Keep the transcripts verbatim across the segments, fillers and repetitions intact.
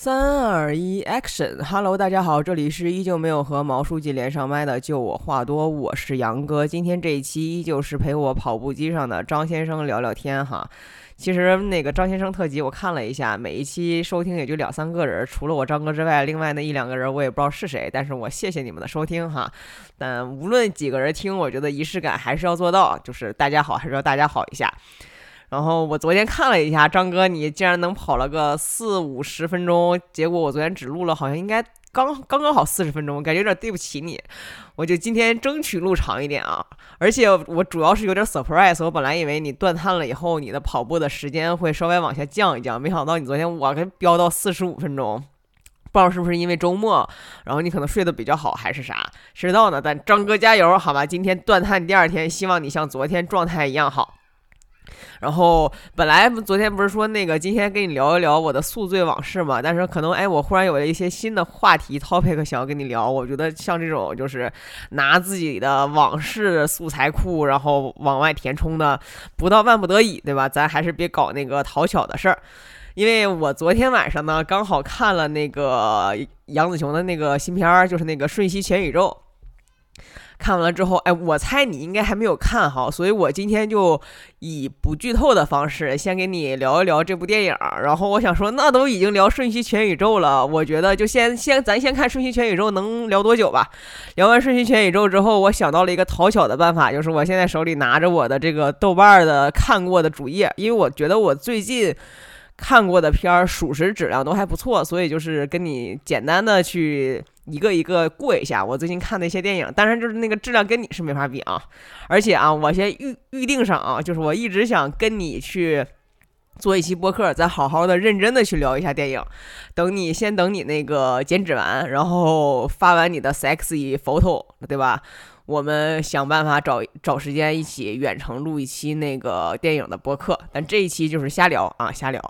三二一 action。 Hello 大家好，这里是依旧没有和毛书记连上麦的就我话多，我是杨哥。今天这一期依旧是陪我跑步机上的张先生聊聊天哈。其实那个张先生特辑我看了一下，每一期收听也就两三个人，除了我张哥之外，另外那一两个人我也不知道是谁，但是我谢谢你们的收听哈。但无论几个人听，我觉得仪式感还是要做到，就是大家好还是要大家好一下。然后我昨天看了一下，张哥你竟然能跑了个四五十分钟，结果我昨天只录了好像应该刚刚刚好四十分钟，感觉有点对不起你，我就今天争取录长一点啊。而且我主要是有点 surprise， 我本来以为你断碳了以后你的跑步的时间会稍微往下降一降，没想到你昨天我给飙到四十五分钟，不知道是不是因为周末，然后你可能睡得比较好还是啥，谁知道呢。但张哥加油好吧，今天断碳第二天，希望你像昨天状态一样好。然后本来昨天不是说那个今天跟你聊一聊我的宿醉往事嘛，但是可能哎我忽然有了一些新的话题 topic 想要跟你聊。我觉得像这种就是拿自己的往事素材库然后往外填充的，不到万不得已对吧，咱还是别搞那个讨巧的事儿。因为我昨天晚上呢刚好看了那个杨紫琼的那个新片，就是那个瞬息全宇宙，看完了之后，哎，我猜你应该还没有看好，所以我今天就以不剧透的方式先给你聊一聊这部电影。然后我想说，那都已经聊《瞬息全宇宙》了，我觉得就先先咱先看《瞬息全宇宙》能聊多久吧。聊完《瞬息全宇宙》之后，我想到了一个讨巧的办法，就是我现在手里拿着我的这个豆瓣的看过的主页，因为我觉得我最近看过的片儿属实质量都还不错，所以就是跟你简单的去一个一个过一下我最近看的一些电影，当然就是那个质量跟你是没法比啊。而且啊，我先预预定上啊，就是我一直想跟你去做一期播客，再好好的认真的去聊一下电影。等你先等你那个减脂完，然后发完你的 sexy photo 对吧，我们想办法找找时间一起远程录一期那个电影的播客。但这一期就是瞎聊啊瞎聊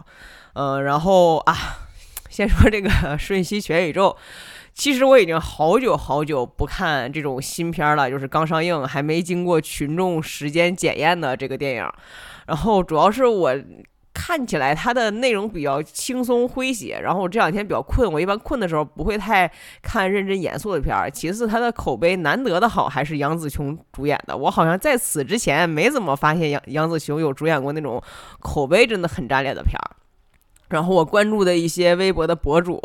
嗯、呃，然后啊先说这个瞬息全宇宙。其实我已经好久好久不看这种新片了，就是刚上映还没经过群众时间检验的这个电影。然后主要是我看起来它的内容比较轻松诙谐，然后这两天比较困，我一般困的时候不会太看认真严肃的片儿。其次它的口碑难得的好，还是杨紫琼主演的，我好像在此之前没怎么发现杨杨紫琼有主演过那种口碑真的很炸裂的片儿。然后我关注的一些微博的博主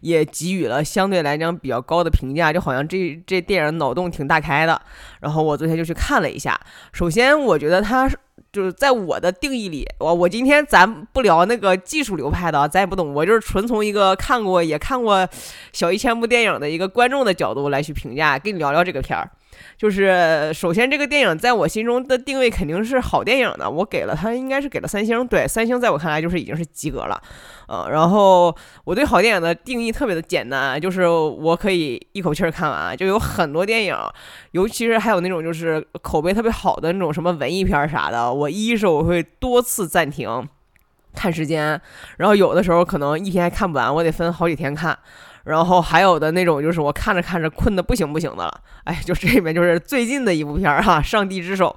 也给予了相对来讲比较高的评价，就好像这这电影脑洞挺大开的。然后我昨天就去看了一下，首先我觉得它就是在我的定义里，我我今天咱不聊那个技术流派的，咱也不懂，我就是纯从一个看过也看过小一千部电影的一个观众的角度来去评价，跟你聊聊这个片儿。就是首先这个电影在我心中的定位肯定是好电影的，我给了它应该是给了三星，对，三星在我看来就是已经是及格了，嗯，然后我对好电影的定义特别的简单，就是我可以一口气儿看完，就有很多电影，尤其是还有那种就是口碑特别好的那种什么文艺片啥的，我一是我会多次暂停看时间，然后有的时候可能一天还看不完，我得分好几天看。然后还有的那种就是我看着看着困得不行不行的了，哎，就这里面就是最近的一部片儿哈，《上帝之手》。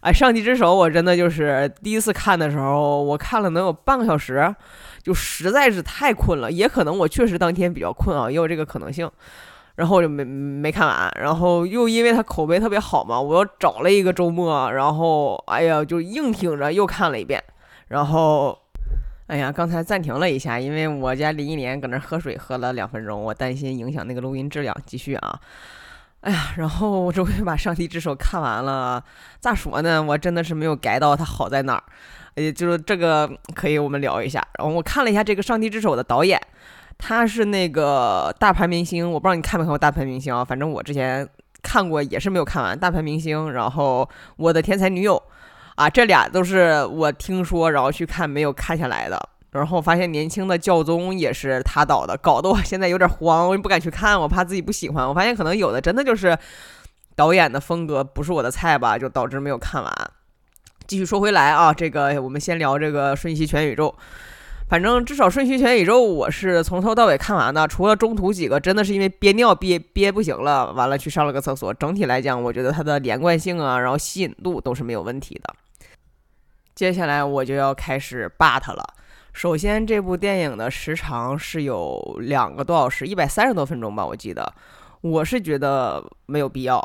哎，《上帝之手》我真的就是第一次看的时候，我看了能有半个小时，就实在是太困了，也可能我确实当天比较困啊，也有这个可能性。然后我就没没看完，然后又因为它口碑特别好嘛，我又找了一个周末，然后哎呀就硬挺着又看了一遍，然后。哎呀，刚才暂停了一下，因为我家林忆莲搁那喝水喝了两分钟，我担心影响那个录音质量，继续啊。哎呀，然后我终于把《上帝之手》看完了，咋说呢？我真的是没有改到它好在哪儿，也就是这个可以我们聊一下。然后我看了一下这个《上帝之手》的导演，他是那个大牌明星，我不知道你看没看过《大牌明星》啊，反正我之前看过也是没有看完《大牌明星》，然后《我的天才女友》。啊，这俩都是我听说然后去看没有看下来的，然后发现年轻的教宗也是他导的，搞得我现在有点慌，我也不敢去看，我怕自己不喜欢。我发现可能有的真的就是导演的风格不是我的菜吧，就导致没有看完。继续说回来啊，这个我们先聊这个《瞬息全宇宙》。反正至少《瞬息全宇宙》我是从头到尾看完的，除了中途几个真的是因为憋尿憋憋不行了，完了去上了个厕所。整体来讲我觉得它的连贯性啊，然后吸引度都是没有问题的。接下来我就要开始 bat 了。首先这部电影的时长是有两个多小时，一百三十多分钟吧，我记得。我是觉得没有必要。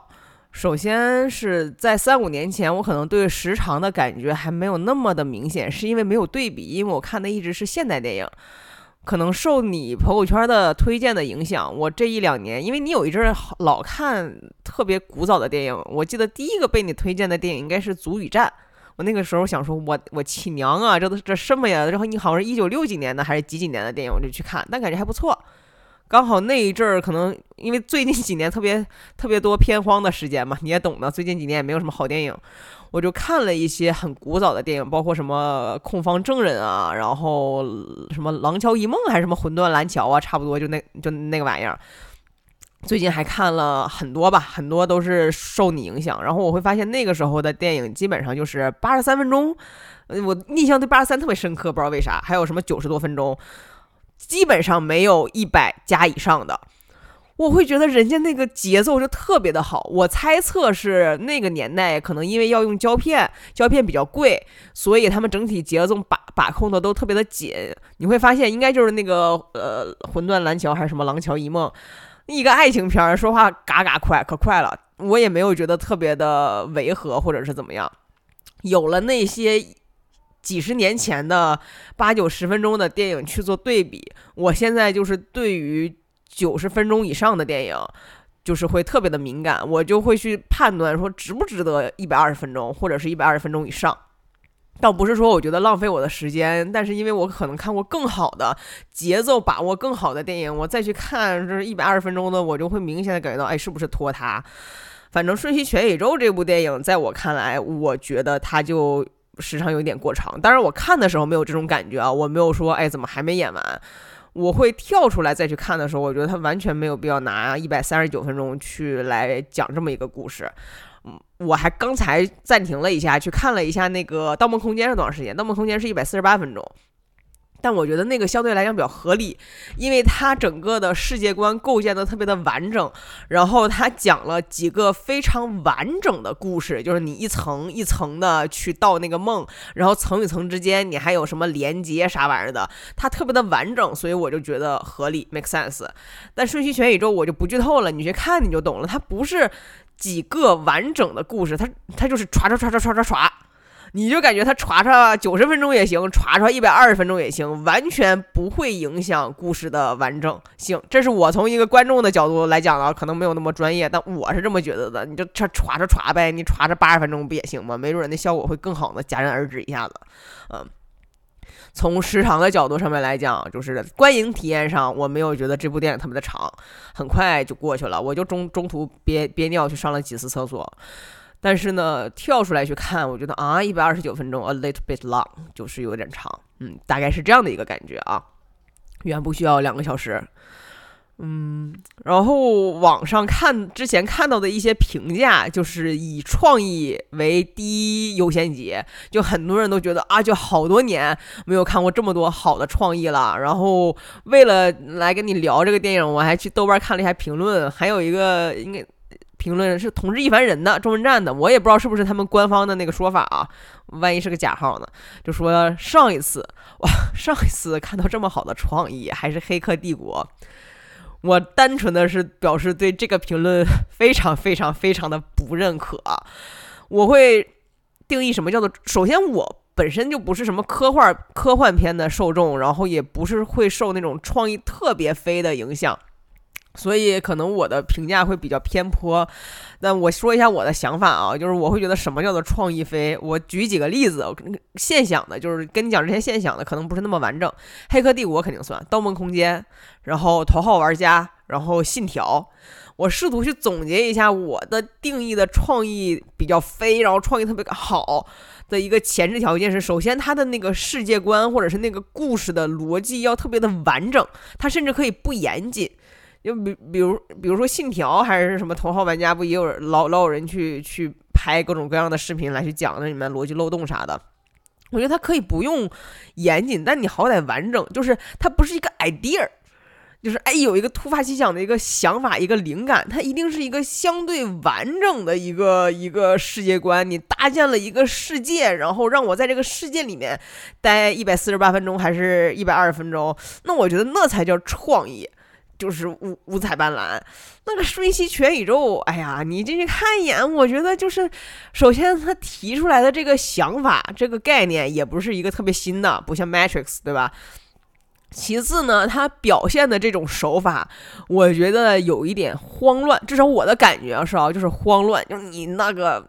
首先是在三五年前，我可能对时长的感觉还没有那么的明显，是因为没有对比，因为我看的一直是现代电影。可能受你朋友圈的推荐的影响，我这一两年，因为你有一阵老看特别古早的电影，我记得第一个被你推荐的电影应该是《足与战》。我那个时候想说我我亲娘啊，这都这什么呀？然后你好像是一九六几年的还是几几年的电影，我就去看，但感觉还不错。刚好那一阵儿，可能因为最近几年特别特别多片荒的时间嘛，你也懂的，最近几年也没有什么好电影，我就看了一些很古早的电影，包括什么《控方证人》啊，然后什么《廊桥遗梦》还是什么《魂断蓝桥》啊，差不多就那就那个玩意儿。最近还看了很多吧，很多都是受你影响。然后我会发现那个时候的电影基本上就是八十三分钟，我印象对八十三特别深刻，不知道为啥。还有什么九十多分钟。基本上没有一百加以上的，我会觉得人家那个节奏就特别的好。我猜测是那个年代可能因为要用胶片，胶片比较贵，所以他们整体节奏把把控的都特别的紧。你会发现，应该就是那个呃《魂断蓝桥》还是什么《廊桥遗梦》，一个爱情片，说话嘎嘎快，可快了。我也没有觉得特别的违和或者是怎么样。有了那些几十年前的八九十分钟的电影去做对比，我现在就是对于九十分钟以上的电影就是会特别的敏感，我就会去判断说值不值得一百二十分钟或者是一百二十分钟以上。倒不是说我觉得浪费我的时间，但是因为我可能看过更好的节奏把握更好的电影，我再去看这一百二十分钟的，我就会明显的感觉到，哎，是不是拖沓？反正《瞬息全宇宙》这部电影在我看来，我觉得它就时长有点过长，当然我看的时候没有这种感觉啊，我没有说哎怎么还没演完，我会跳出来再去看的时候，我觉得他完全没有必要拿一百三十九分钟去来讲这么一个故事。嗯，我还刚才暂停了一下，去看了一下那个《盗梦空间》是多长时间，《盗梦空间》是一百四十八分钟，但我觉得那个相对来讲比较合理，因为它整个的世界观构建的特别的完整，然后它讲了几个非常完整的故事，就是你一层一层的去到那个梦，然后层与层之间你还有什么连接啥玩意儿的，它特别的完整，所以我就觉得合理 make sense。 但《瞬息全宇宙》我就不剧透了，你去看你就懂了，它不是几个完整的故事，它它就是刷刷刷刷刷刷刷，你就感觉他查查九十分钟也行，查查一百二十分钟也行，完全不会影响故事的完整性。这是我从一个观众的角度来讲啊，可能没有那么专业，但我是这么觉得的。你就查查查查呗，你查查八十分钟不也行吗？没准那效果会更好的戛然而止一下子。嗯，从时长的角度上面来讲，就是观影体验上，我没有觉得这部电影特别的长，很快就过去了。我就中中途憋憋尿去上了几次厕所。但是呢，跳出来去看，我觉得啊，一百二十九分钟 a little bit long， 就是有点长，嗯，大概是这样的一个感觉啊，远不需要两个小时，嗯。然后网上看之前看到的一些评价，就是以创意为第一优先级，就很多人都觉得啊，就好多年没有看过这么多好的创意了。然后为了来跟你聊这个电影，我还去豆瓣看了一下评论，还有一个应该。评论是同志一凡人的中文站的，我也不知道是不是他们官方的那个说法啊，万一是个假号呢？就说上一次，哇，上一次看到这么好的创意还是《黑客帝国》，我单纯的是表示对这个评论非常非常非常的不认可。我会定义什么叫做，首先我本身就不是什么科幻科幻片的受众，然后也不是会受那种创意特别飞的影响。所以可能我的评价会比较偏颇，那我说一下我的想法啊，就是我会觉得什么叫做创意飞。我举几个例子，现想的就是跟你讲这些现想的可能不是那么完整，《黑客帝国》肯定算，《盗梦空间》，然后《头号玩家》，然后《信条》。我试图去总结一下我的定义的创意比较飞，然后创意特别好的一个前置条件是，首先它的那个世界观或者是那个故事的逻辑要特别的完整，它甚至可以不严谨。就比比如比如说《信条》还是什么《头号玩家》，不也有老老有人去去拍各种各样的视频来去讲那里面逻辑漏洞啥的。我觉得它可以不用严谨，但你好歹完整，就是它不是一个 idea，就是哎有一个突发奇想的一个想法一个灵感，它一定是一个相对完整的一个一个世界观，你搭建了一个世界，然后让我在这个世界里面待一百四十八分钟还是一百二十分钟，那我觉得那才叫创意，就是五五彩斑斓。那个瞬息全宇宙，哎呀你进去看一眼，我觉得就是首先他提出来的这个想法这个概念也不是一个特别新的，不像 Matrix 对吧。其次呢，他表现的这种手法我觉得有一点慌乱，至少我的感觉是啊，就是慌乱，就是你那个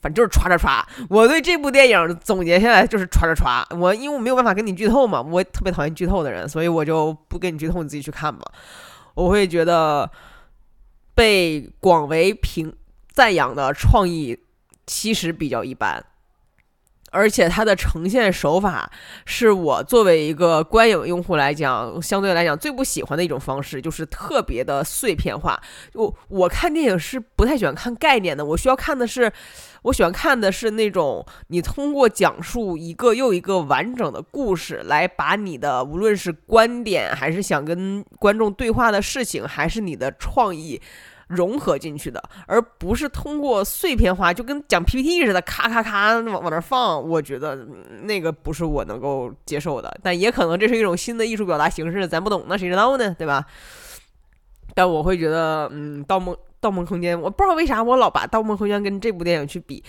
反正就是刷刷刷。我对这部电影总结下来就是刷刷刷。我因为我没有办法跟你剧透嘛，我特别讨厌剧透的人，所以我就不跟你剧透，你自己去看吧。我会觉得被广为评赞扬的创意其实比较一般，而且它的呈现手法是我作为一个观影用户来讲相对来讲最不喜欢的一种方式，就是特别的碎片化。我我看电影是不太喜欢看概念的，我需要看的是我喜欢看的是那种你通过讲述一个又一个完整的故事来把你的无论是观点还是想跟观众对话的事情还是你的创意融合进去的，而不是通过碎片化就跟讲 P P T 似的咔咔咔往往那放，我觉得那个不是我能够接受的。但也可能这是一种新的艺术表达形式，咱不懂那谁知道呢，对吧。但我会觉得嗯，盗梦盗梦空间，我不知道为啥我老把盗梦空间跟这部电影去比，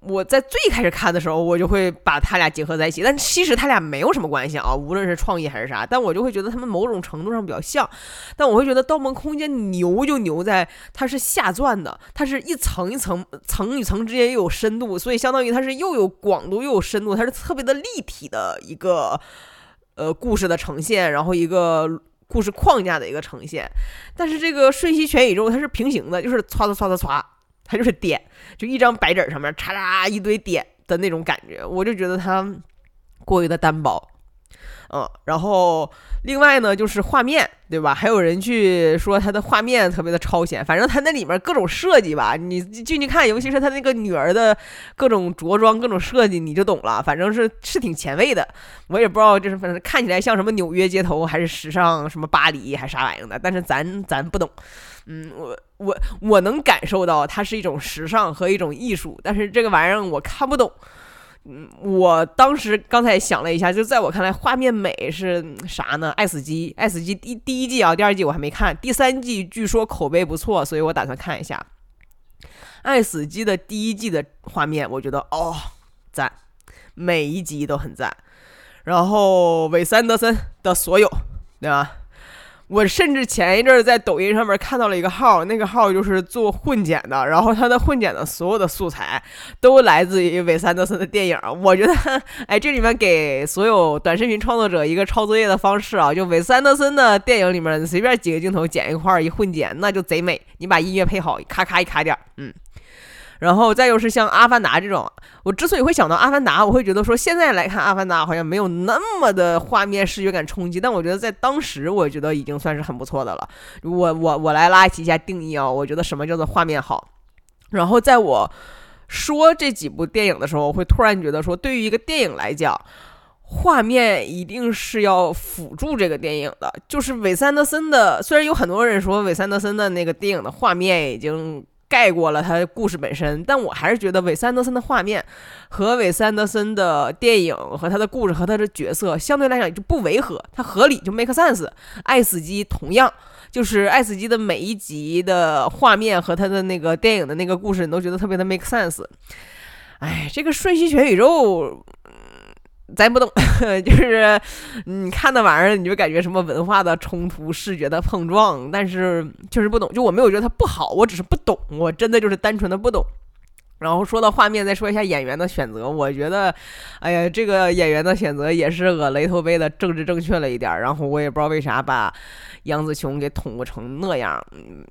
我在最开始看的时候我就会把他俩结合在一起，但其实他俩没有什么关系啊，无论是创意还是啥，但我就会觉得他们某种程度上比较像。但我会觉得盗梦空间牛就牛在它是下钻的，它是一层一层层与层之间又有深度，所以相当于它是又有广度又有深度，它是特别的立体的一个呃故事的呈现，然后一个故事框架的一个呈现。但是这个瞬息全宇宙它是平行的，就是刷刷刷刷刷，它就是点，就一张白纸上面叉叉一堆点的那种感觉，我就觉得它过于的单薄。嗯，然后另外呢就是画面，对吧，还有人去说它的画面特别的超前，反正它那里面各种设计吧，你进去看，尤其是它那个女儿的各种着装各种设计你就懂了，反正是是挺前卫的。我也不知道就是反正看起来像什么纽约街头还是时尚什么巴黎还啥玩意儿的，但是咱咱不懂。嗯，我我我能感受到它是一种时尚和一种艺术，但是这个玩意儿我看不懂。嗯，我当时刚才想了一下，就在我看来画面美是啥呢？爱死机爱死机第第一季啊，第二季我还没看，第三季据说口碑不错，所以我打算看一下爱死机的第一季的画面，我觉得哦赞，每一集都很赞。然后韦斯安德森的所有，对吧，我甚至前一阵儿在抖音上面看到了一个号，那个号就是做混剪的，然后他的混剪的所有的素材都来自于韦斯安德森的电影。我觉得哎，这里面给所有短视频创作者一个抄作业的方式啊，就韦斯安德森的电影里面随便几个镜头剪一块一混剪，那就贼美，你把音乐配好咔咔一卡点，嗯。然后再又是像阿凡达这种，我之所以会想到阿凡达，我会觉得说现在来看阿凡达好像没有那么的画面视觉感冲击，但我觉得在当时我觉得已经算是很不错的了。我我我来拉起一下定义啊，我觉得什么叫做画面好。然后在我说这几部电影的时候，我会突然觉得说对于一个电影来讲，画面一定是要辅助这个电影的。就是韦斯安德森的，虽然有很多人说韦斯安德森的那个电影的画面已经盖过了他的故事本身，但我还是觉得韦斯安德森的画面和韦斯安德森的电影和他的故事和他的角色相对来讲就不违和，它合理，就 make sense。 爱死机同样，就是爱死机的每一集的画面和他的那个电影的那个故事你都觉得特别的 make sense。 哎，这个瞬息全宇宙咱不懂，就是你看那玩意儿，你就感觉什么文化的冲突、视觉的碰撞，但是就是不懂。就我没有觉得它不好，我只是不懂，我真的就是单纯的不懂。然后说到画面，再说一下演员的选择，我觉得，哎呀，这个演员的选择也是个雷头杯的政治正确了一点。然后我也不知道为啥把杨紫琼给捅咕成那样，嗯。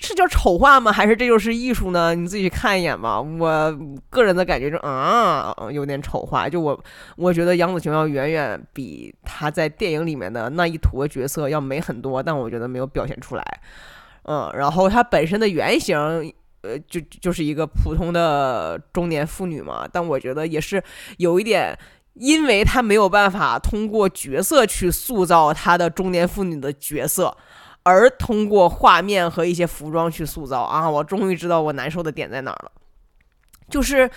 是叫丑化吗？还是这就是艺术呢？你自己去看一眼吧。我个人的感觉是啊，有点丑化。就我，我觉得杨紫琼要远远比她在电影里面的那一坨角色要美很多，但我觉得没有表现出来。嗯，然后她本身的原型，呃，就就是一个普通的中年妇女嘛。但我觉得也是有一点因为他没有办法通过角色去塑造他的中年妇女的角色，而通过画面和一些服装去塑造啊！我终于知道我难受的点在哪儿了。就是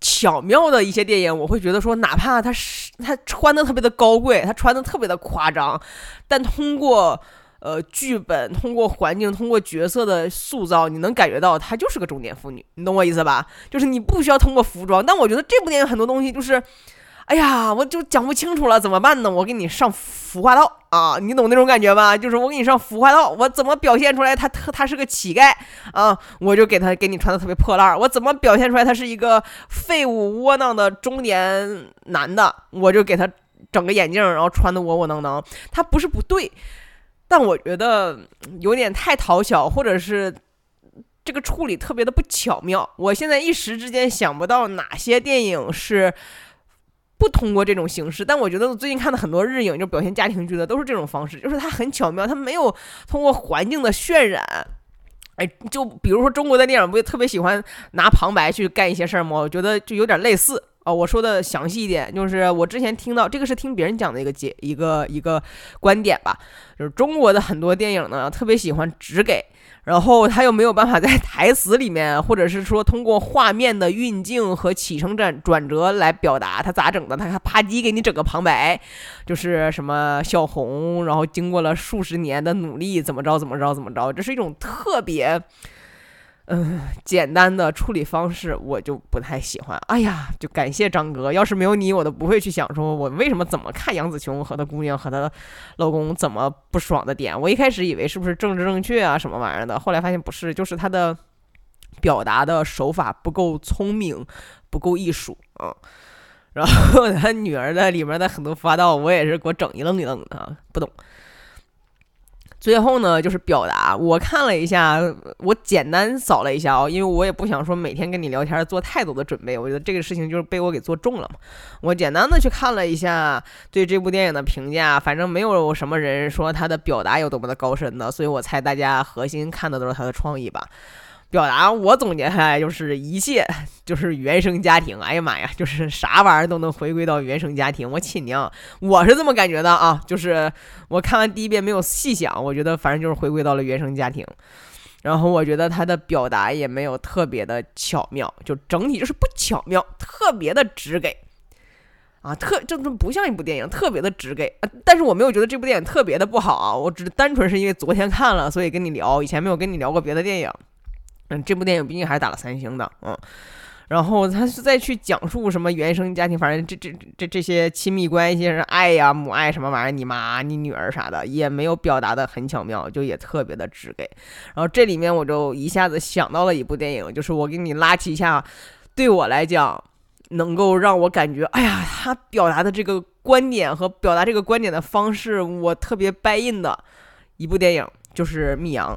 巧妙的一些电影，我会觉得说，哪怕他他穿的特别的高贵，他穿的特别的夸张，但通过呃剧本、通过环境、通过角色的塑造，你能感觉到她就是个中年妇女，你懂我意思吧？就是你不需要通过服装，但我觉得这部电影很多东西就是。哎呀，我就讲不清楚了，怎么办呢？我给你上服化道啊，你懂那种感觉吧？就是我给你上服化道，我怎么表现出来他他是个乞丐啊？我就给他给你穿的特别破烂。我怎么表现出来他是一个废物窝囊的中年男的？我就给他整个眼镜，然后穿的窝窝囊囊。他不是不对，但我觉得有点太讨巧，或者是。这个处理特别的不巧妙。我现在一时之间想不到哪些电影是不通过这种形式，但我觉得我最近看的很多日影，就表现家庭剧的都是这种方式，就是它很巧妙，它没有通过环境的渲染。哎，就比如说中国的电影不也特别喜欢拿旁白去干一些事儿吗？我觉得就有点类似啊、哦。我说的详细一点，就是我之前听到这个是听别人讲的一个解一个一个观点吧，就是中国的很多电影呢特别喜欢只给。然后他又没有办法在台词里面，或者是说通过画面的运镜和起承转折来表达，他咋整的？他啪叽给你整个旁白，就是什么小红，然后经过了数十年的努力，怎么着怎么着怎么着，这是一种特别，嗯、呃，简单的处理方式，我就不太喜欢。哎呀，就感谢张哥，要是没有你，我都不会去想说我为什么怎么看杨紫琼和她姑娘和她老公怎么不爽的点。我一开始以为是不是政治正确啊什么玩意儿的，后来发现不是，就是她的表达的手法不够聪明，不够艺术啊、嗯。然后她女儿的里面的很多发道，我也是给我整一愣一愣的、啊，不懂。最后呢，就是表达。我看了一下，我简单扫了一下哦，因为我也不想说每天跟你聊天做太多的准备，我觉得这个事情就是被我给做重了嘛。我简单的去看了一下对这部电影的评价，反正没有什么人说他的表达有多么的高深的，所以我猜大家核心看的都是他的创意吧。表达我总结下来就是一切就是原生家庭，哎呀妈呀，就是啥玩意儿都能回归到原生家庭，我亲娘，我是这么感觉的啊，就是我看完第一遍没有细想，我觉得反正就是回归到了原生家庭。然后我觉得他的表达也没有特别的巧妙，就整体就是不巧妙，特别的直给啊，特这不像一部电影，特别的直给。但是我没有觉得这部电影特别的不好啊，我只单纯是因为昨天看了，所以跟你聊，以前没有跟你聊过别的电影。嗯，这部电影毕竟还是打了三星的，嗯，然后他是再去讲述什么原生家庭，反正这这这这些亲密关系，爱呀、母爱什么玩意儿，你妈、你女儿啥的，也没有表达的很巧妙，就也特别的直给。然后这里面我就一下子想到了一部电影，就是我给你拉起一下，对我来讲，能够让我感觉，哎呀，他表达的这个观点和表达这个观点的方式，我特别buy in的一部电影，就是《密阳》。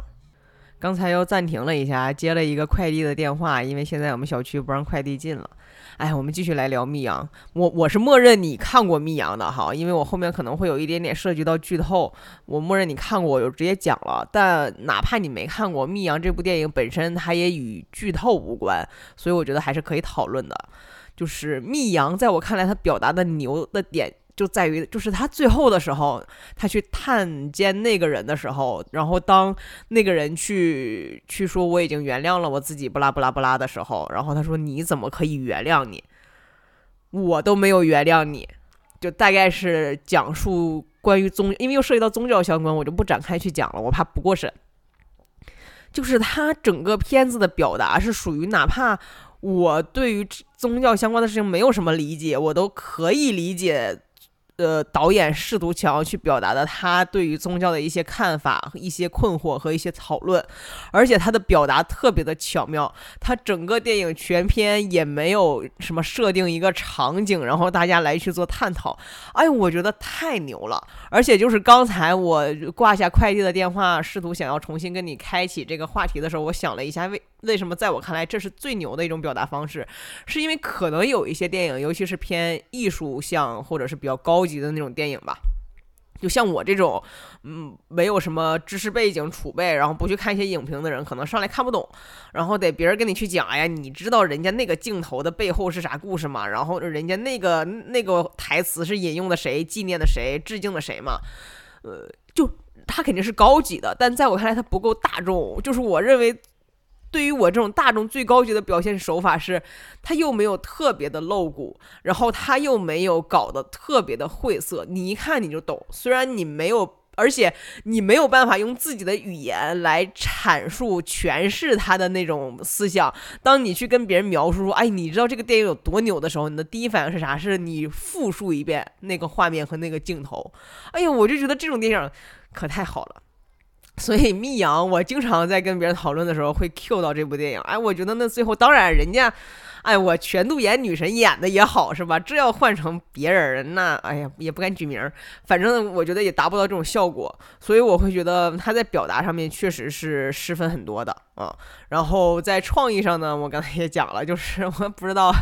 刚才又暂停了一下，接了一个快递的电话，因为现在我们小区不让快递进了。哎，我们继续来聊《密阳》。我我是默认你看过《密阳》的哈，因为我后面可能会有一点点涉及到剧透，我默认你看过，我就直接讲了。但哪怕你没看过《密阳》这部电影本身，它也与剧透无关，所以我觉得还是可以讨论的。就是《密阳》在我看来，它表达的牛的点。就在于，就是他最后的时候，他去探监那个人的时候，然后当那个人去去说我已经原谅了我自己，不拉不拉不拉的时候，然后他说你怎么可以原谅你？我都没有原谅你，就大概是讲述关于宗，因为又涉及到宗教相关，我就不展开去讲了，我怕不过审。就是他整个片子的表达是属于哪怕。我对于宗教相关的事情没有什么理解，我都可以理解呃，导演试图想要去表达的他对于宗教的一些看法、一些困惑和一些讨论，而且他的表达特别的巧妙，他整个电影全篇也没有什么设定一个场景然后大家来去做探讨，哎，我觉得太牛了。而且就是刚才我挂下快递的电话，试图想要重新跟你开启这个话题的时候，我想了一下为为什么在我看来这是最牛的一种表达方式，是因为可能有一些电影，尤其是偏艺术向或者是比较高级的那种电影吧，就像我这种嗯，没有什么知识背景储备，然后不去看一些影评的人，可能上来看不懂，然后得别人跟你去讲，哎呀，你知道人家那个镜头的背后是啥故事吗？然后人家那个那个台词是引用的谁，纪念的谁，致敬的谁嘛？呃，就他肯定是高级的，但在我看来他不够大众。就是我认为对于我这种大众最高级的表现手法是，他又没有特别的露骨，然后他又没有搞得特别的晦涩，你一看你就懂。虽然你没有，而且你没有办法用自己的语言来阐述诠释他的那种思想。当你去跟别人描述说，哎，你知道这个电影有多牛的时候，你的第一反应是啥？是你复述一遍那个画面和那个镜头。哎呀，我就觉得这种电影可太好了。所以密阳我经常在跟别人讨论的时候会 cue 到这部电影。哎，我觉得那最后当然人家，哎，我全度妍女神演的也好，是吧？这要换成别人，那哎呀也不敢举名，反正我觉得也达不到这种效果。所以我会觉得他在表达上面确实是失分很多的啊。然后在创意上呢，我刚才也讲了，就是我不知道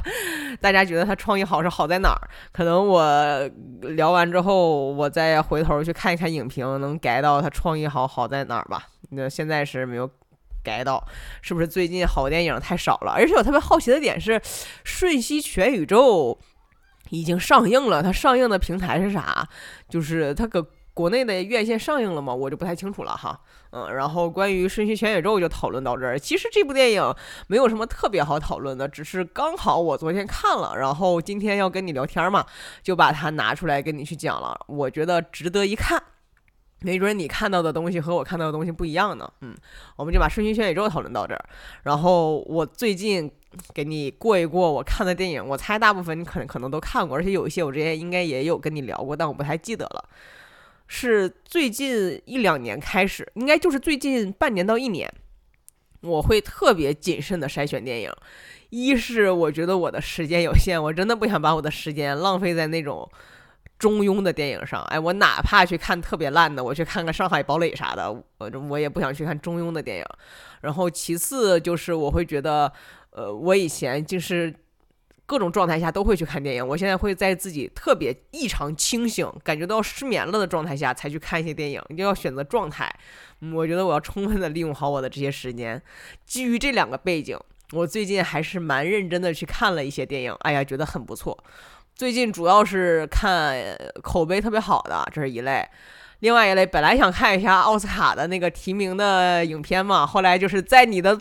大家觉得他创意好是好在哪儿，可能我聊完之后我再回头去看一看影评，能改到他创意好好在哪儿吧。那现在是没有改到，是不是最近好电影太少了？而且我特别好奇的点是，《瞬息全宇宙》已经上映了，它上映的平台是啥？就是它搁国内的院线上映了吗？我就不太清楚了哈。嗯，然后关于《瞬息全宇宙》就讨论到这儿。其实这部电影没有什么特别好讨论的，只是刚好我昨天看了，然后今天要跟你聊天嘛，就把它拿出来跟你去讲了。我觉得值得一看，没准你看到的东西和我看到的东西不一样呢。嗯，我们就把《瞬息全宇宙》讨论到这儿。然后我最近给你过一过我看的电影，我猜大部分你可能可能都看过，而且有一些我之前应该也有跟你聊过，但我不太记得了。是最近一两年开始，应该就是最近半年到一年，我会特别谨慎的筛选电影。一是我觉得我的时间有限，我真的不想把我的时间浪费在那种中庸的电影上。哎，我哪怕去看特别烂的，我去看看《上海堡垒》啥的，我我也不想去看中庸的电影。然后其次就是我会觉得，呃，我以前就是各种状态下都会去看电影，我现在会在自己特别异常清醒，感觉到失眠了的状态下才去看一些电影，就要选择状态。嗯，我觉得我要充分的利用好我的这些时间。基于这两个背景，我最近还是蛮认真的去看了一些电影，哎呀，觉得很不错。最近主要是看口碑特别好的，这是一类。另外一类，本来想看一下奥斯卡的那个提名的影片嘛，后来就是在你的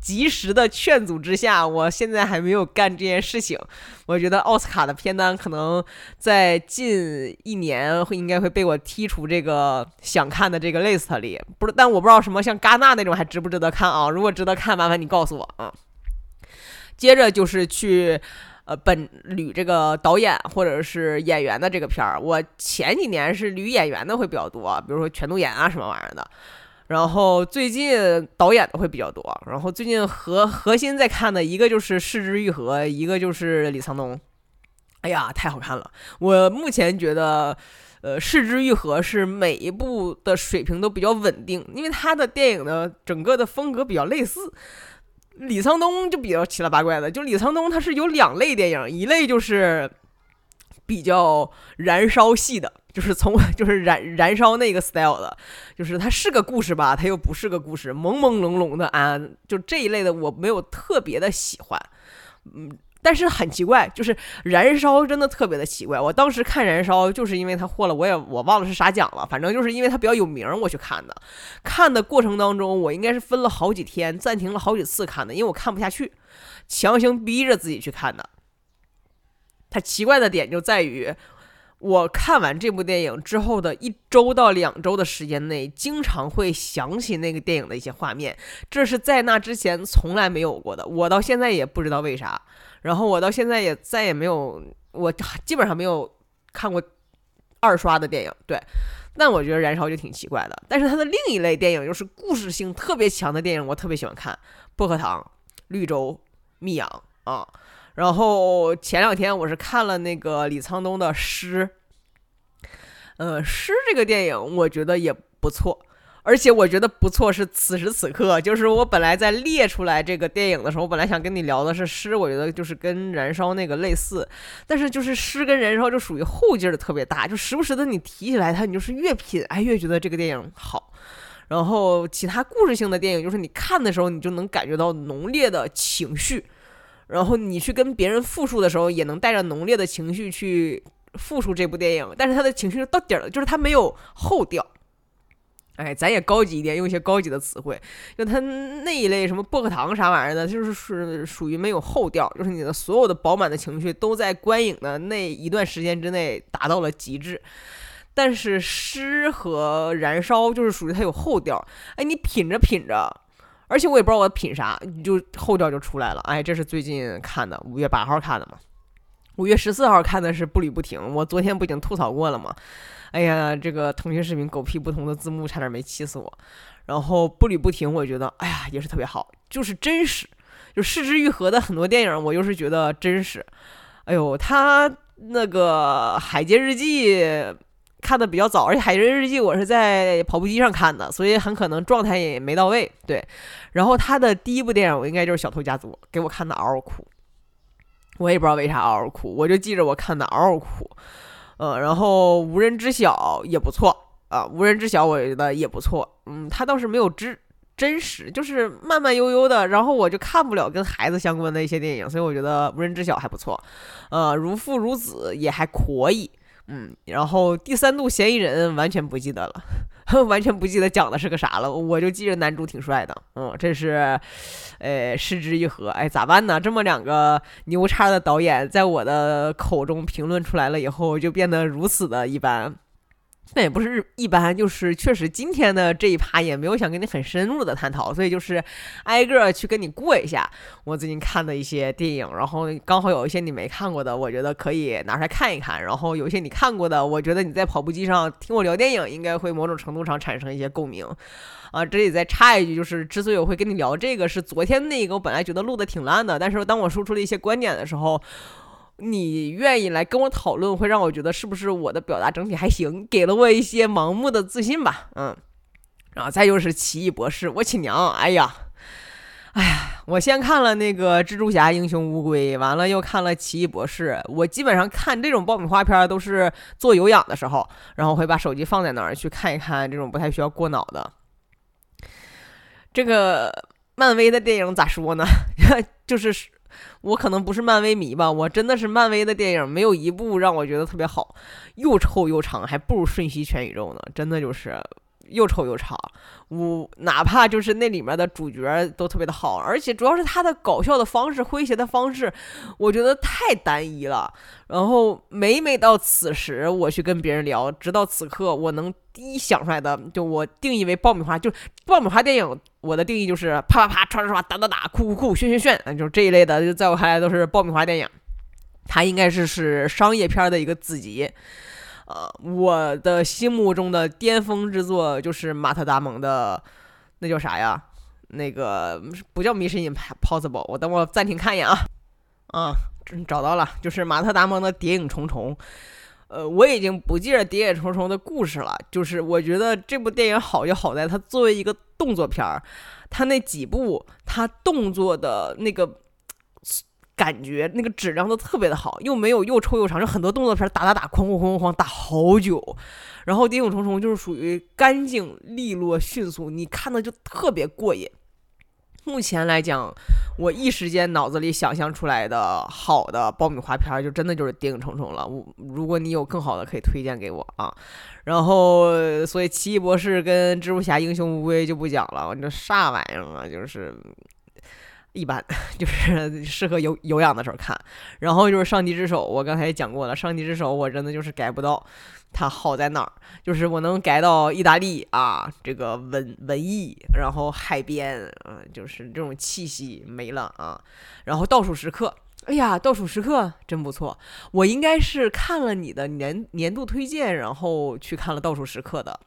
及时的劝阻之下，我现在还没有干这件事情。我觉得奥斯卡的片单可能在近一年会应该会被我剔除这个想看的这个 list 里，不是？但我不知道什么像戛纳那种还值不值得看啊？如果值得看，麻烦你告诉我啊。接着就是去呃，本捋这个导演或者是演员的这个片儿。我前几年是捋演员的会比较多，比如说全度妍啊什么玩意儿的。然后最近导演的会比较多。然后最近核核心在看的一个就是《失之愈合》，一个就是《李沧东》。哎呀，太好看了！我目前觉得，呃，《失之愈合》是每一部的水平都比较稳定，因为他的电影的整个的风格比较类似。李沧东就比较奇了八怪的，就李沧东他是有两类电影，一类就是比较燃烧系的，就是从就是燃燃烧那个 style 的，就是它是个故事吧，它又不是个故事，朦朦胧胧的啊，就这一类的我没有特别的喜欢。嗯，但是很奇怪，就是燃烧真的特别的奇怪。我当时看燃烧就是因为它获了，我也我忘了是啥奖了，反正就是因为它比较有名我去看的。看的过程当中我应该是分了好几天，暂停了好几次看的，因为我看不下去，强行逼着自己去看的。它奇怪的点就在于，我看完这部电影之后的一周到两周的时间内，经常会想起那个电影的一些画面，这是在那之前从来没有过的，我到现在也不知道为啥。然后我到现在也再也没有，我基本上没有看过二刷的电影。对，但我觉得燃烧就挺奇怪的。但是它的另一类电影就是故事性特别强的电影，我特别喜欢看《薄荷糖》《绿洲》《密阳》啊。然后前两天我是看了那个李沧东的《诗》，呃，《诗》这个电影我觉得也不错，而且我觉得不错是此时此刻，就是我本来在列出来这个电影的时候，我本来想跟你聊的是诗，我觉得就是跟燃烧那个类似，但是就是诗跟燃烧就属于后劲儿的特别大，就时不时的你提起来它，你就是越品哎越觉得这个电影好。然后其他故事性的电影就是你看的时候你就能感觉到浓烈的情绪，然后你去跟别人复述的时候也能带着浓烈的情绪去复述这部电影，但是他的情绪到底了，就是他没有后调。哎，咱也高级一点，用一些高级的词汇，就它那一类什么薄荷糖啥玩意儿的，就是是属于没有后调，就是你的所有的饱满的情绪都在观影的那一段时间之内达到了极致。但是诗和燃烧就是属于它有后调，哎，你品着品着，而且我也不知道我品啥，就后调就出来了。哎，这是最近看的，五月八号看的嘛。五月十四号看的是步履不停，我昨天不已经吐槽过了吗？哎呀，这个腾讯视频狗屁不同的字幕差点没气死我。然后步履不停我觉得哎呀也是特别好，就是真实，就失之愈合的很多电影我又是觉得真实。哎呦，他那个海街日记看的比较早，而且海街日记我是在跑步机上看的，所以很可能状态也没到位。对，然后他的第一部电影我应该就是小偷家族，给我看的嗷嗷哭，我也不知道为啥嗷嗷哭，我就记着我看的嗷嗷哭。嗯，然后无人知晓也不错啊，无人知晓我觉得也不错。嗯，他倒是没有知真实，就是慢慢悠悠的，然后我就看不了跟孩子相关的一些电影，所以我觉得无人知晓还不错。呃，如父如子也还可以。嗯，然后第三度嫌疑人完全不记得了，呵，完全不记得讲的是个啥了，我就记着男主挺帅的。嗯，这是呃失之愈合。哎，咋办呢，这么两个牛叉的导演在我的口中评论出来了以后就变得如此的一般。那也不是一般，就是确实今天的这一趴也没有想跟你很深入的探讨，所以就是挨个去跟你过一下我最近看的一些电影，然后刚好有一些你没看过的我觉得可以拿出来看一看，然后有一些你看过的我觉得你在跑步机上听我聊电影应该会某种程度上产生一些共鸣啊。这里再插一句，就是之所以我会跟你聊这个，是昨天那个我本来觉得录的挺烂的，但是当我输出了一些观点的时候，你愿意来跟我讨论，会让我觉得是不是我的表达整体还行，给了我一些盲目的自信吧。嗯，然后再就是奇异博士，我亲娘，哎呀哎呀，我先看了那个蜘蛛侠英雄乌龟，完了又看了奇异博士。我基本上看这种爆米花片都是做有氧的时候，然后会把手机放在那儿去看一看这种不太需要过脑的。这个漫威的电影咋说呢就是我可能不是漫威迷吧，我真的是漫威的电影没有一部让我觉得特别好，又臭又长，还不如瞬息全宇宙呢，真的就是又臭又长。我哪怕就是那里面的主角都特别的好，而且主要是他的搞笑的方式，诙谐的方式我觉得太单一了。然后每每到此时我去跟别人聊，直到此刻我能第一想出来的，就我定义为爆米花，就爆米花电影我的定义就是啪啪啪刷刷刷打打打酷酷酷炫炫炫，就这一类的，就在我看来都是爆米花电影，它应该是是商业片的一个子集。呃，我的心目中的巅峰之作就是马特·达蒙的那叫啥呀，那个不叫 Mission Impossible， 我等我暂停看一眼啊啊，找到了，就是马特·达蒙的《谍影重重》。呃，我已经不记着《谍影重重》的故事了，就是我觉得这部电影好就好在它作为一个动作片儿，它那几部它动作的那个感觉那个质量都特别的好，又没有又臭又长，就很多动作片打打打哐哐哐哐打好久，然后《谍影重重》就是属于干净利落迅速，你看的就特别过瘾。目前来讲我一时间脑子里想象出来的好的爆米花片就真的就是《谍影重重》了，我如果你有更好的可以推荐给我啊。然后所以奇异博士跟蜘蛛侠英雄无归就不讲了，这啥玩意儿啊，就是一般，就是适合有有氧的时候看。然后就是上帝之手，我刚才也讲过了，上帝之手我真的就是改不到它好在哪儿，就是我能改到意大利啊这个文文艺，然后海边啊、呃、就是这种气息没了啊。然后倒数时刻，哎呀倒数时刻真不错，我应该是看了你的年年度推荐然后去看了倒数时刻的，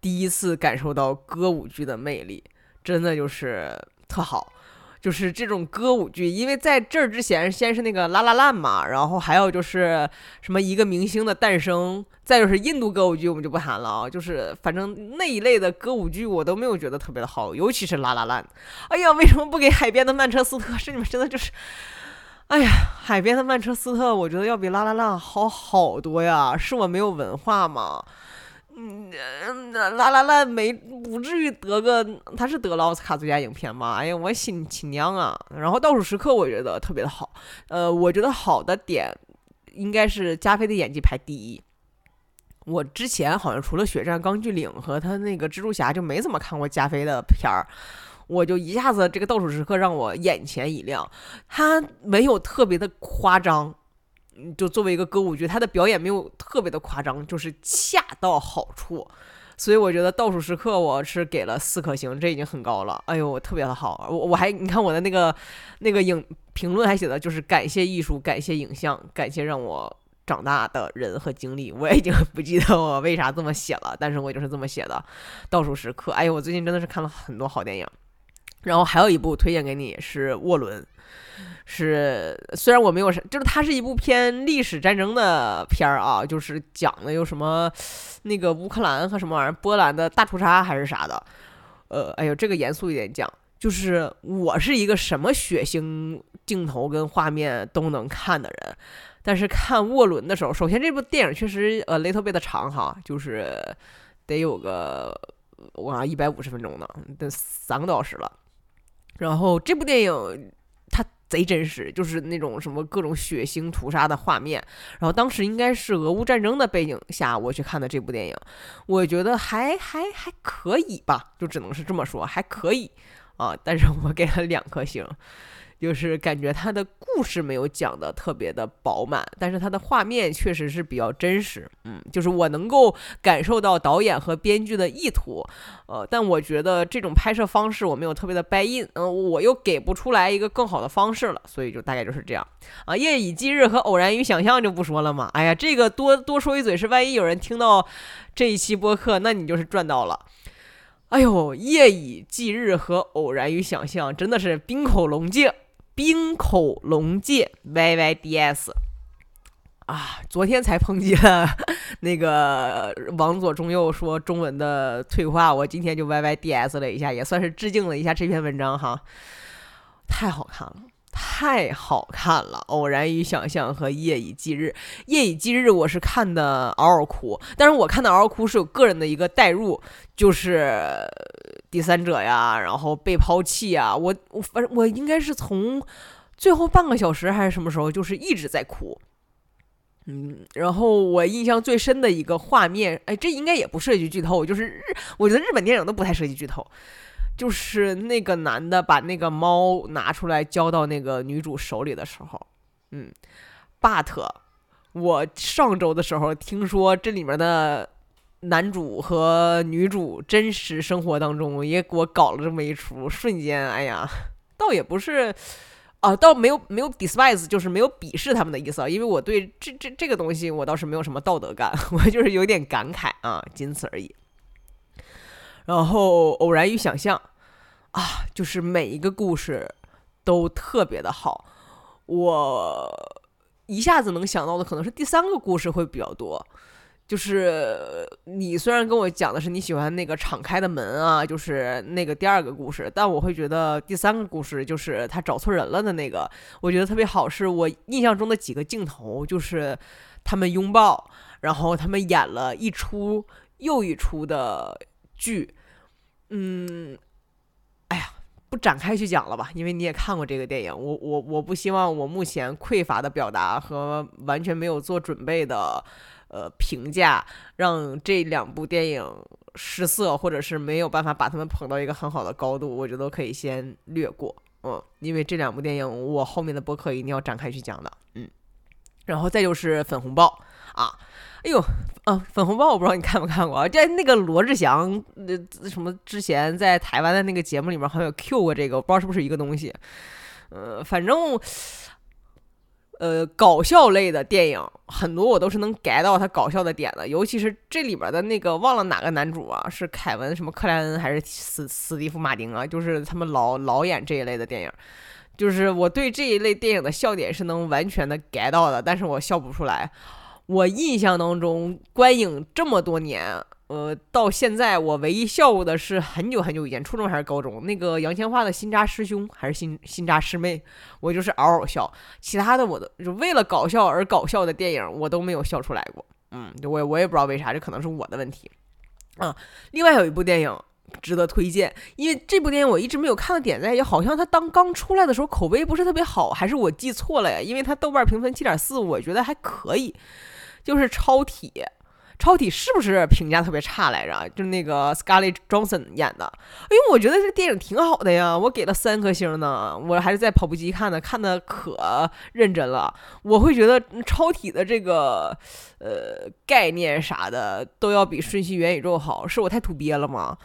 第一次感受到歌舞剧的魅力，真的就是特好，就是这种歌舞剧，因为在这之前先是那个拉拉烂嘛，然后还有就是什么一个明星的诞生，再就是印度歌舞剧我们就不谈了啊，就是反正那一类的歌舞剧我都没有觉得特别的好，尤其是拉拉烂。哎呀，为什么不给海边的曼彻斯特？是你们真的就是，哎呀，海边的曼彻斯特我觉得要比拉拉烂好好多呀，是我没有文化吗？嗯，拉拉烂没不至于得个，他是得了奥斯卡最佳影片吗？哎呀，我亲亲娘啊！然后倒数时刻我觉得特别的好，呃，我觉得好的点应该是加菲的演技排第一。我之前好像除了《血战钢锯岭》和他那个蜘蛛侠就没怎么看过加菲的片儿。我就一下子这个倒数时刻让我眼前一亮，他没有特别的夸张。就作为一个歌舞剧，他的表演没有特别的夸张，就是恰到好处，所以我觉得倒数时刻我是给了四颗星，这已经很高了。哎呦，特别的好，我我还你看我的那个那个影评论还写的就是感谢艺术，感谢影像，感谢让我长大的人和经历。我已经不记得我为啥这么写了，但是我就是这么写的。倒数时刻，哎呦，我最近真的是看了很多好电影，然后还有一部推荐给你是《沃伦》。是，虽然我没有，就是它是一部偏历史战争的片儿啊，就是讲的有什么那个乌克兰和什么玩意儿波兰的大屠杀还是啥的，呃，哎呦，这个严肃一点讲，就是我是一个什么血腥镜头跟画面都能看的人，但是看沃伦的时候，首先这部电影确实呃 little bit 的长哈，就是得有个我啊一百五十分钟呢，得三个多小时了，然后这部电影。贼真实，就是那种什么各种血腥屠杀的画面，然后当时应该是俄乌战争的背景下我去看的这部电影，我觉得还还还可以吧，就只能是这么说，还可以啊，但是我给了两颗星，就是感觉它的故事没有讲的特别的饱满，但是它的画面确实是比较真实，嗯，就是我能够感受到导演和编剧的意图，呃，但我觉得这种拍摄方式我没有特别的 buy in， 嗯、呃，我又给不出来一个更好的方式了，所以就大概就是这样啊。夜以继日和偶然与想象就不说了嘛，哎呀，这个多多说一嘴是万一有人听到这一期播客，那你就是赚到了。哎呦，夜以继日和偶然与想象真的是冰口龙介。冰口龙介 Y Y D S 啊，昨天才抨击了那个王左中右说中文的退化，我今天就 Y Y D S 了一下，也算是致敬了一下这篇文章哈。太好看了，太好看了！偶然与想象和夜以继日，夜以继日我是看的嗷嗷哭，但是我看的嗷嗷哭是有个人的一个代入，就是。第三者呀，然后被抛弃呀，我我反正我应该是从最后半个小时还是什么时候，就是一直在哭，嗯，然后我印象最深的一个画面，哎，这应该也不涉及剧透，就是日，我觉得日本电影都不太涉及剧透，就是那个男的把那个猫拿出来交到那个女主手里的时候，嗯 ，but 我上周的时候听说这里面的。男主和女主真实生活当中也给我搞了这么一出，瞬间哎呀，倒也不是啊，倒没有没有 despise， 就是没有鄙视他们的意思啊，因为我对这这这个东西我倒是没有什么道德感，我就是有点感慨啊，仅此而已。然后偶然与想象啊，就是每一个故事都特别的好，我一下子能想到的可能是第三个故事会比较多。就是你虽然跟我讲的是你喜欢那个敞开的门啊，就是那个第二个故事，但我会觉得第三个故事就是他找错人了的那个，我觉得特别好，是我印象中的几个镜头，就是他们拥抱，然后他们演了一出又一出的剧，嗯，哎呀，不展开去讲了吧，因为你也看过这个电影，我我我不希望我目前匮乏的表达和完全没有做准备的。呃，评价让这两部电影失色，或者是没有办法把他们捧到一个很好的高度，我觉得可以先略过，嗯，因为这两部电影我后面的播客一定要展开去讲的，嗯，然后再就是《粉红豹》啊，哎呦，啊，《粉红豹》我不知道你看没看过啊，在那个罗志祥、呃、什么之前在台湾的那个节目里面好像有 Q 过这个，我不知道是不是一个东西，呃，反正。呃搞笑类的电影，很多我都是能 get 到他搞笑的点的，尤其是这里边的那个忘了哪个男主啊，是凯文什么克莱恩还是斯斯蒂夫马丁啊，就是他们老老演这一类的电影，就是我对这一类电影的笑点是能完全的 get 到的，但是我笑不出来。我印象当中观影这么多年，呃，到现在我唯一笑过的是很久很久以前，初中还是高中，那个杨千嬅的新扎师兄还是新新扎师妹，我就是嗷嗷笑，其他的我都就为了搞笑而搞笑的电影我都没有笑出来过。嗯，我我也不知道为啥，这可能是我的问题啊。另外有一部电影值得推荐，因为这部电影我一直没有看的点在于，好像它当刚出来的时候口碑不是特别好，还是我记错了呀？因为它豆瓣评分 七点四， 我觉得还可以，就是超体。超体是不是评价特别差来着？就是那个 Scarlett Johansson 演的。因为我觉得这电影挺好的呀，我给了三颗星呢。我还是在跑步机看的，看的可认真了。我会觉得超体的这个呃概念啥的都要比瞬息元宇宙好，是我太土鳖了吗？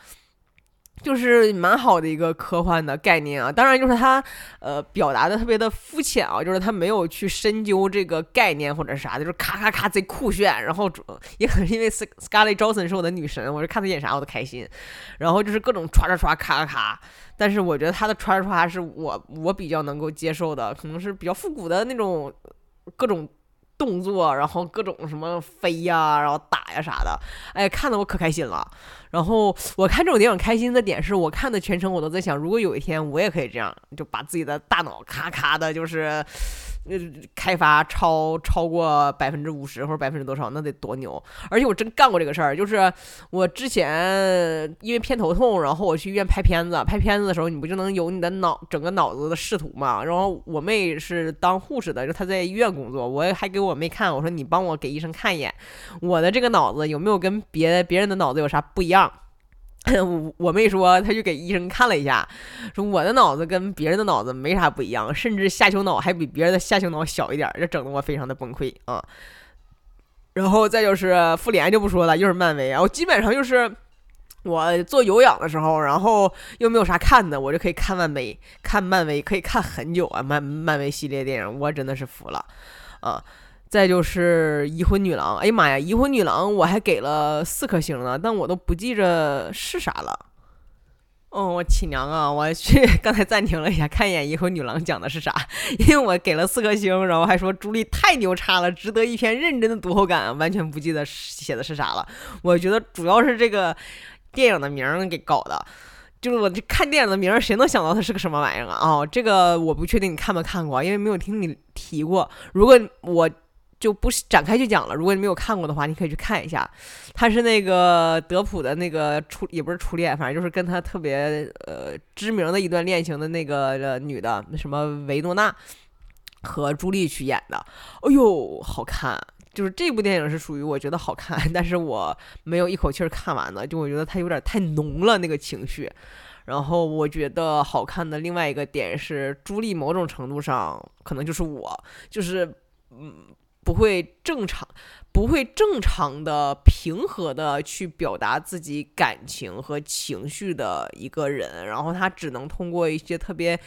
就是蛮好的一个科幻的概念啊，当然就是它呃表达的特别的肤浅啊，就是它没有去深究这个概念或者啥，就是咔咔咔贼酷炫，然后也可能是因为 Scarlett Johansson 是我的女神，我就看她演啥我都开心，然后就是各种刷刷刷咔咔咔，但是我觉得她的刷刷是我我比较能够接受的，可能是比较复古的那种各种动作，然后各种什么飞呀然后打呀啥的，哎，看得我可开心了。然后我看这种电影开心的点是，我看的全程我都在想，如果有一天我也可以这样，就把自己的大脑咔咔的就是开发超超过百分之五十或者百分之多少，那得多牛。而且我真干过这个事儿，就是我之前因为偏头痛，然后我去医院拍片子，拍片子的时候你不就能有你的脑整个脑子的视图嘛？然后我妹是当护士的，就她在医院工作，我还给我妹看，我说你帮我给医生看一眼我的这个脑子有没有跟别别人的脑子有啥不一样。我妹说她就给医生看了一下，说我的脑子跟别人的脑子没啥不一样，甚至下丘脑还比别人的下丘脑小一点，这整得我非常的崩溃啊。然后再就是复联就不说了，又是漫威啊，我基本上就是我做有氧的时候，然后又没有啥看的，我就可以看漫威，看漫威可以看很久啊，漫漫威系列电影我真的是服了啊。再就是移魂女郎，哎妈呀，移魂女郎我还给了四颗星呢，但我都不记着是啥了。哦，我亲娘啊，我去刚才暂停了一下看一眼移魂女郎讲的是啥，因为我给了四颗星，然后还说朱莉太牛叉了，值得一篇认真的读后感，完全不记得写的是啥了。我觉得主要是这个电影的名给搞的，就是我看电影的名谁能想到它是个什么玩意儿啊？哦，这个我不确定你看没看过，因为没有听你提过，如果我就不展开去讲了，如果你没有看过的话你可以去看一下。他是那个德普的那个初，也不是初恋，反正就是跟他特别呃知名的一段恋情的那个、呃、女的什么维诺娜和朱莉去演的。哎呦好看，就是这部电影是属于我觉得好看，但是我没有一口气看完的，就我觉得它有点太浓了那个情绪。然后我觉得好看的另外一个点是朱莉某种程度上可能就是我就是嗯不会正常不会正常的平和的去表达自己感情和情绪的一个人，然后他只能通过一些特别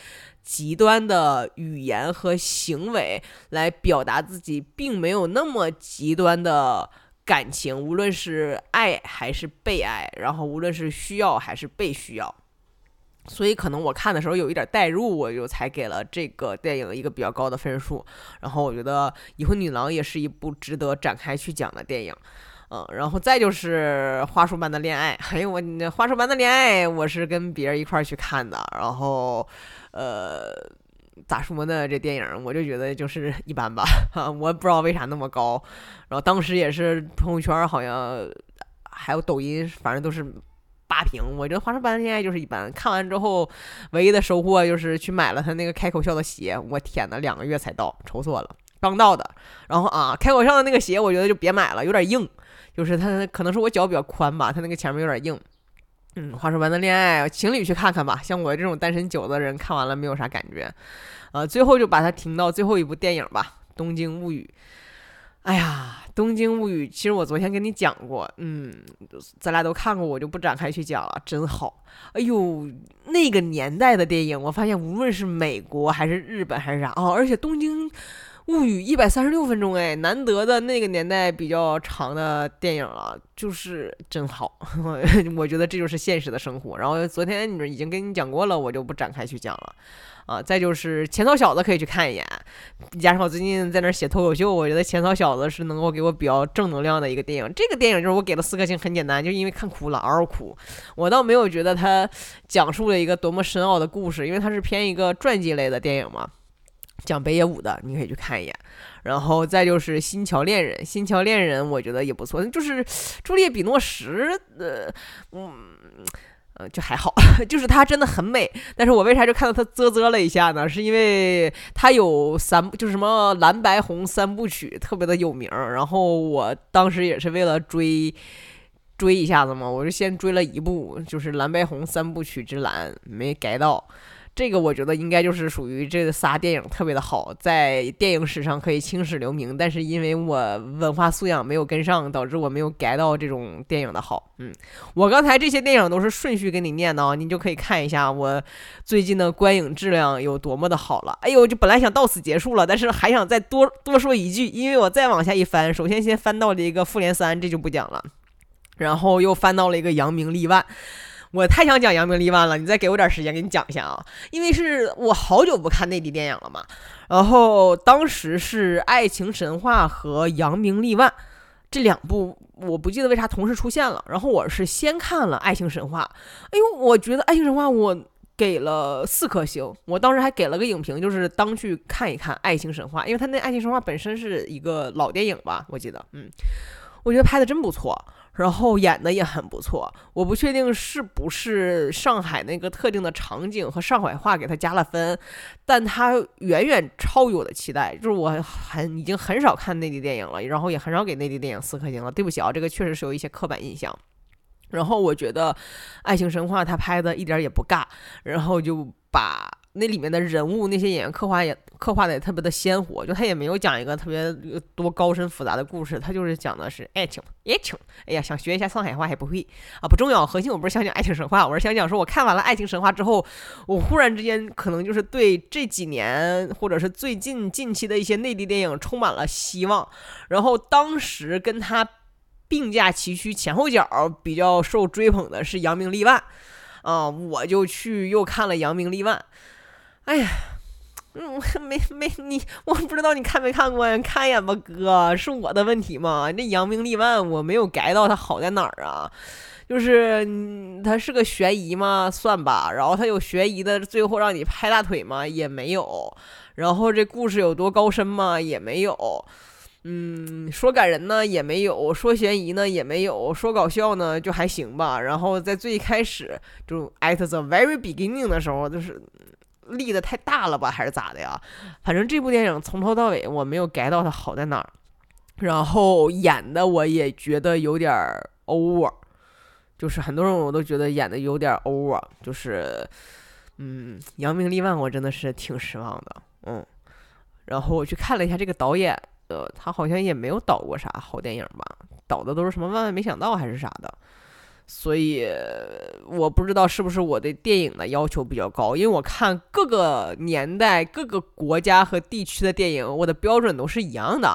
极端的语言和行为来表达自己并没有那么极端的感情，无论是爱还是被爱，然后无论是需要还是被需要。所以可能我看的时候有一点代入，我就才给了这个电影一个比较高的分数。然后我觉得《移魂女郎》也是一部值得展开去讲的电影，嗯，然后再就是《花束般的恋爱》。哎呦，我《花束般的恋爱》我是跟别人一块儿去看的，然后，呃，咋说呢？这电影我就觉得就是一般吧，我不知道为啥那么高。然后当时也是朋友圈好像还有抖音，反正都是八评，我觉得《花束般的恋爱》就是一般。看完之后，唯一的收获就是去买了他那个开口笑的鞋。我天哪，两个月才到，愁死我了，刚到的。然后啊，开口笑的那个鞋，我觉得就别买了，有点硬，就是它可能是我脚比较宽吧，它那个前面有点硬。嗯，《花束般的恋爱》，情侣去看看吧。像我这种单身久的人，看完了没有啥感觉。呃，最后就把它停到最后一部电影吧，《东京物语》。哎呀，《东京物语》其实我昨天跟你讲过，嗯，咱俩都看过，我就不展开去讲了，真好。哎呦，那个年代的电影，我发现无论是美国还是日本还是啥哦，而且《东京物语一百三十六分钟，哎，难得的那个年代比较长的电影了，就是真好。我觉得这就是现实的生活。然后昨天你们已经跟你讲过了，我就不展开去讲了啊。再就是《浅草小子》可以去看一眼，加上我最近在那写脱口秀，我觉得《浅草小子》是能够给我比较正能量的一个电影。这个电影就是我给了四颗星，很简单，就因为看哭了，嗷嗷哭。我倒没有觉得它讲述了一个多么深奥的故事，因为它是偏一个传记类的电影嘛。讲北野武的你可以去看一眼，然后再就是《新桥恋人》，《新桥恋人》我觉得也不错，就是朱丽叶·比诺什，呃，嗯。呃，就还好，就是它真的很美。但是我为啥就看到它啧啧了一下呢？是因为它有三，就是什么蓝白红三部曲，特别的有名。然后我当时也是为了追追一下子嘛，我就先追了一部，就是《蓝白红三部曲之蓝》，没改到。这个我觉得应该就是属于这仨电影特别的好，在电影史上可以青史留名，但是因为我文化素养没有跟上，导致我没有get到这种电影的好。嗯，我刚才这些电影都是顺序给你念的啊，你就可以看一下我最近的观影质量有多么的好了。哎呦，就本来想到此结束了，但是还想再多多说一句，因为我再往下一翻，首先先翻到了一个《复联三》，这就不讲了，然后又翻到了一个《扬名立万》。我太想讲《扬名立万》了，你再给我点时间，给你讲一下啊！因为是我好久不看内地电影了嘛，然后当时是《爱情神话》和《扬名立万》这两部，我不记得为啥同时出现了。然后我是先看了《爱情神话》，哎呦，我觉得《爱情神话》我给了四颗星，我当时还给了个影评，就是当去看一看《爱情神话》，因为它那《爱情神话》本身是一个老电影吧，我记得，嗯，我觉得拍的真不错。然后演的也很不错，我不确定是不是上海那个特定的场景和上海话给他加了分，但他远远超于我的期待。就是我很已经很少看内地电影了，然后也很少给内地电影四颗星了，对不起啊，这个确实是有一些刻板印象。然后我觉得《爱情神话》他拍的一点也不尬，然后就把那里面的人物那些演员刻画也刻画的也特别的鲜活，就他也没有讲一个特别多高深复杂的故事，他就是讲的是爱情爱情哎呀，想学一下上海话还不会啊，不重要，核心我不是想讲爱情神话，我是想讲说我看完了《爱情神话》之后，我忽然之间可能就是对这几年或者是最近近期的一些内地电影充满了希望。然后当时跟他并驾齐驱前后脚比较受追捧的是《扬名立万》啊，我就去又看了《扬名立万》。哎呀，嗯，没没你，我不知道你看没看过呀？看一眼吧，哥，是我的问题吗？这《扬名立万》我没有get到它好在哪儿啊？就是、嗯、它是个悬疑嘛，算吧。然后它有悬疑的，最后让你拍大腿嘛，也没有。然后这故事有多高深嘛，也没有。嗯，说感人呢也没有，说悬疑呢也没有，说搞笑呢就还行吧。然后在最开始就 at the very beginning 的时候，就是立的太大了吧，还是咋的呀？反正这部电影从头到尾我没有get到它好在哪儿，然后演的我也觉得有点 over， 就是很多人我都觉得演的有点 over， 就是嗯，《扬名立万》我真的是挺失望的，嗯。然后我去看了一下这个导演。呃，他好像也没有导过啥好电影吧，导的都是什么万万没想到还是啥的，所以我不知道是不是我对电影的要求比较高，因为我看各个年代各个国家和地区的电影我的标准都是一样的。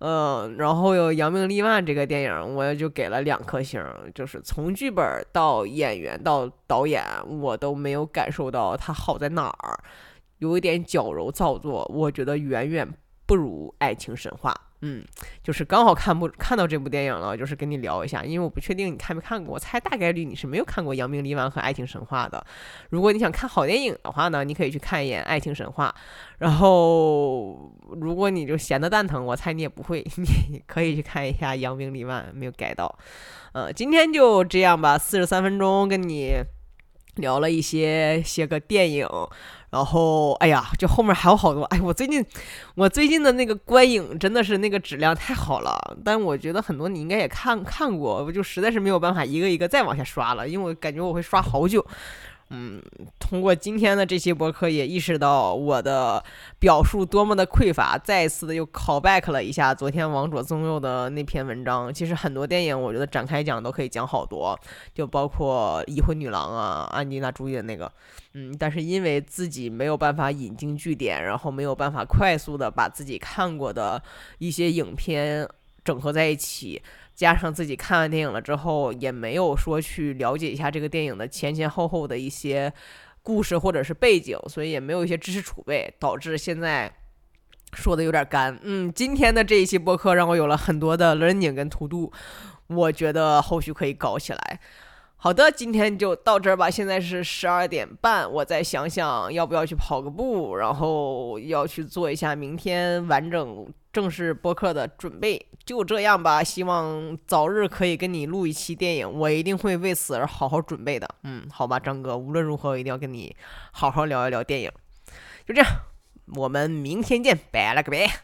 嗯，然后有《扬名立万》这个电影我就给了两颗星，就是从剧本到演员到导演我都没有感受到它好在哪儿，有一点矫揉造作，我觉得远远不如《爱情神话》。嗯，就是刚好看不看到这部电影了，就是跟你聊一下，因为我不确定你看没看过，我猜大概率你是没有看过《扬名立万》和《爱情神话》的。如果你想看好电影的话呢，你可以去看一眼《爱情神话》，然后如果你就闲得蛋疼，我猜你也不会，你可以去看一下《扬名立万》，没有改到。呃，今天就这样吧，四十三分钟跟你聊了一些些个电影，然后哎呀，就后面还有好多。哎，我最近我最近的那个观影真的是那个质量太好了，但我觉得很多你应该也看看过，我就实在是没有办法一个一个再往下刷了，因为我感觉我会刷好久。嗯，通过今天的这期博客也意识到我的表述多么的匮乏，再一次的又 callback 了一下昨天王左宗佑的那篇文章。其实很多电影我觉得展开讲都可以讲好多，就包括已婚女郎啊，安吉娜朱莉的那个，嗯，但是因为自己没有办法引经据典，然后没有办法快速的把自己看过的一些影片整合在一起，加上自己看完电影了之后也没有说去了解一下这个电影的前前后后的一些故事或者是背景，所以也没有一些知识储备，导致现在说的有点干。嗯，今天的这一期播客让我有了很多的 learning 跟 to do， 我觉得后续可以搞起来。好的，今天就到这儿吧。现在是十二点半，我再想想要不要去跑个步，然后要去做一下明天完整正式播客的准备。就这样吧，希望早日可以跟你录一期电影，我一定会为此而好好准备的。嗯，好吧，张哥，无论如何我一定要跟你好好聊一聊电影。就这样，我们明天见，拜了个拜。